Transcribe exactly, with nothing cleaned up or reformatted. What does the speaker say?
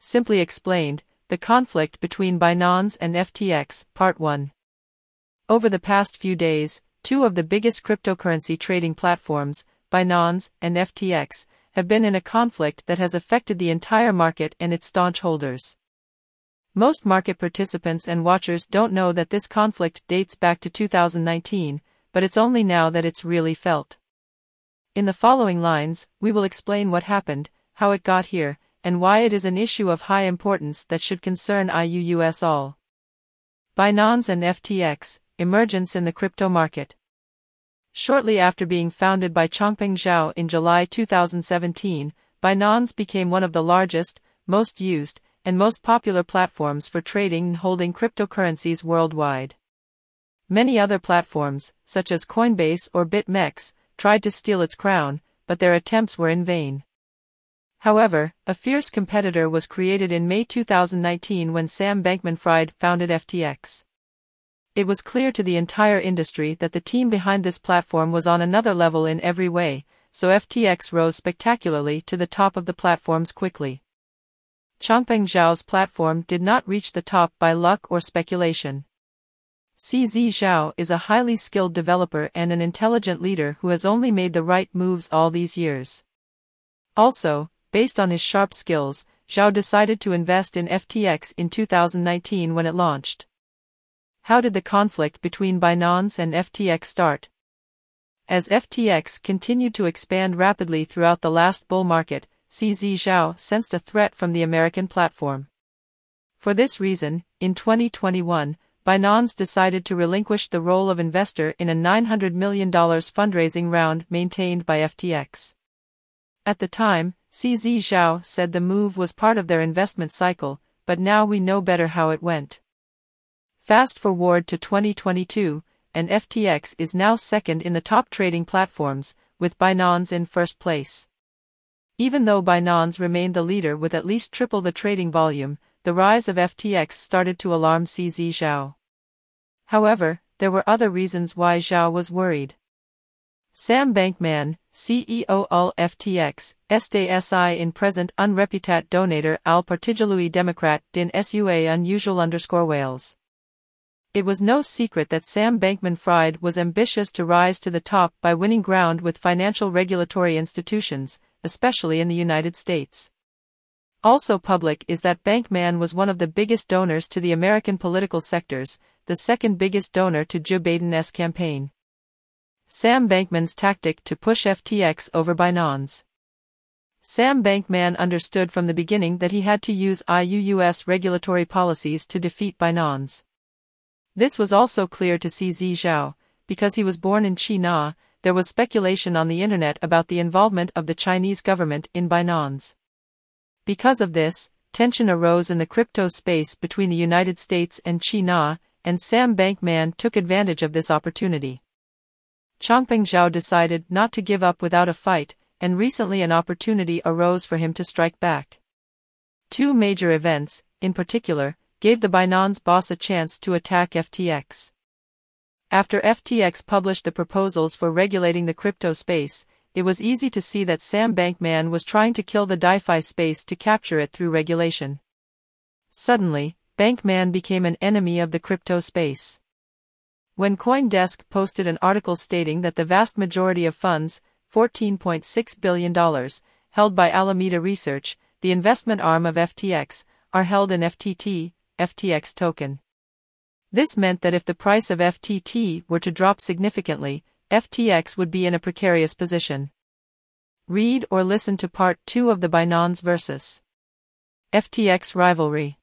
Simply Explained, The Conflict Between Binance and F T X, Part one. Over the past few days, two of the biggest cryptocurrency trading platforms, Binance and F T X, have been in a conflict that has affected the entire market and its staunch holders. Most market participants and watchers don't know that this conflict dates back to two thousand nineteen, but it's only now that it's really felt. In the following lines, we will explain what happened, how it got here, and why it is an issue of high importance that should concern us all. Binance and F T X, Emergence in the Crypto Market. Shortly after being founded by Changpeng Zhao in July two thousand seventeen, Binance became one of the largest, most used, and most popular platforms for trading and holding cryptocurrencies worldwide. Many other platforms, such as Coinbase or BitMEX, tried to steal its crown, but their attempts were in vain. However, a fierce competitor was created in May two thousand nineteen when Sam Bankman-Fried founded F T X. It was clear to the entire industry that the team behind this platform was on another level in every way, so F T X rose spectacularly to the top of the platforms quickly. Changpeng Zhao's platform did not reach the top by luck or speculation. C Z Zhao is a highly skilled developer and an intelligent leader who has only made the right moves all these years. Also, based on his sharp skills, Zhao decided to invest in F T X in two thousand nineteen when it launched. How did the conflict between Binance and F T X start? As F T X continued to expand rapidly throughout the last bull market, C Z Zhao sensed a threat from the American platform. For this reason, in twenty twenty-one, Binance decided to relinquish the role of investor in a nine hundred million dollars fundraising round maintained by F T X. At the time, C Z Zhao said the move was part of their investment cycle, but now we know better how it went. Fast forward to twenty twenty-two, and F T X is now second in the top trading platforms, with Binance in first place. Even though Binance remained the leader with at least triple the trading volume, the rise of F T X started to alarm C Z Zhao. However, there were other reasons why Zhao was worried. Sam Bankman, C E O of F T X, S D S I in present unreputat donator al Partigiului Democrat din S U A unusual underscore Wales. It was no secret that Sam Bankman-Fried was ambitious to rise to the top by winning ground with financial regulatory institutions, especially in the United States. Also public is that Bankman was one of the biggest donors to the American political sectors, the second biggest donor to Joe Biden's campaign. Sam Bankman's tactic to push F T X over Binance. Sam Bankman understood from the beginning that he had to use U S regulatory policies to defeat Binance. This was also clear to C Z Zhao, because he was born in China. There was speculation on the internet about the involvement of the Chinese government in Binance. Because of this, tension arose in the crypto space between the United States and China, and Sam Bankman took advantage of this opportunity. Changpeng Zhao decided not to give up without a fight, and recently an opportunity arose for him to strike back. Two major events, in particular, gave the Binance boss a chance to attack F T X. After F T X published the proposals for regulating the crypto space, it was easy to see that Sam Bankman was trying to kill the DeFi space to capture it through regulation. Suddenly, Bankman became an enemy of the crypto space. When CoinDesk posted an article stating that the vast majority of funds, fourteen point six billion dollars, held by Alameda Research, the investment arm of F T X, are held in F T T, F T X token. This meant that if the price of F T T were to drop significantly, F T X would be in a precarious position. Read or listen to part two of the Binance versus F T X rivalry.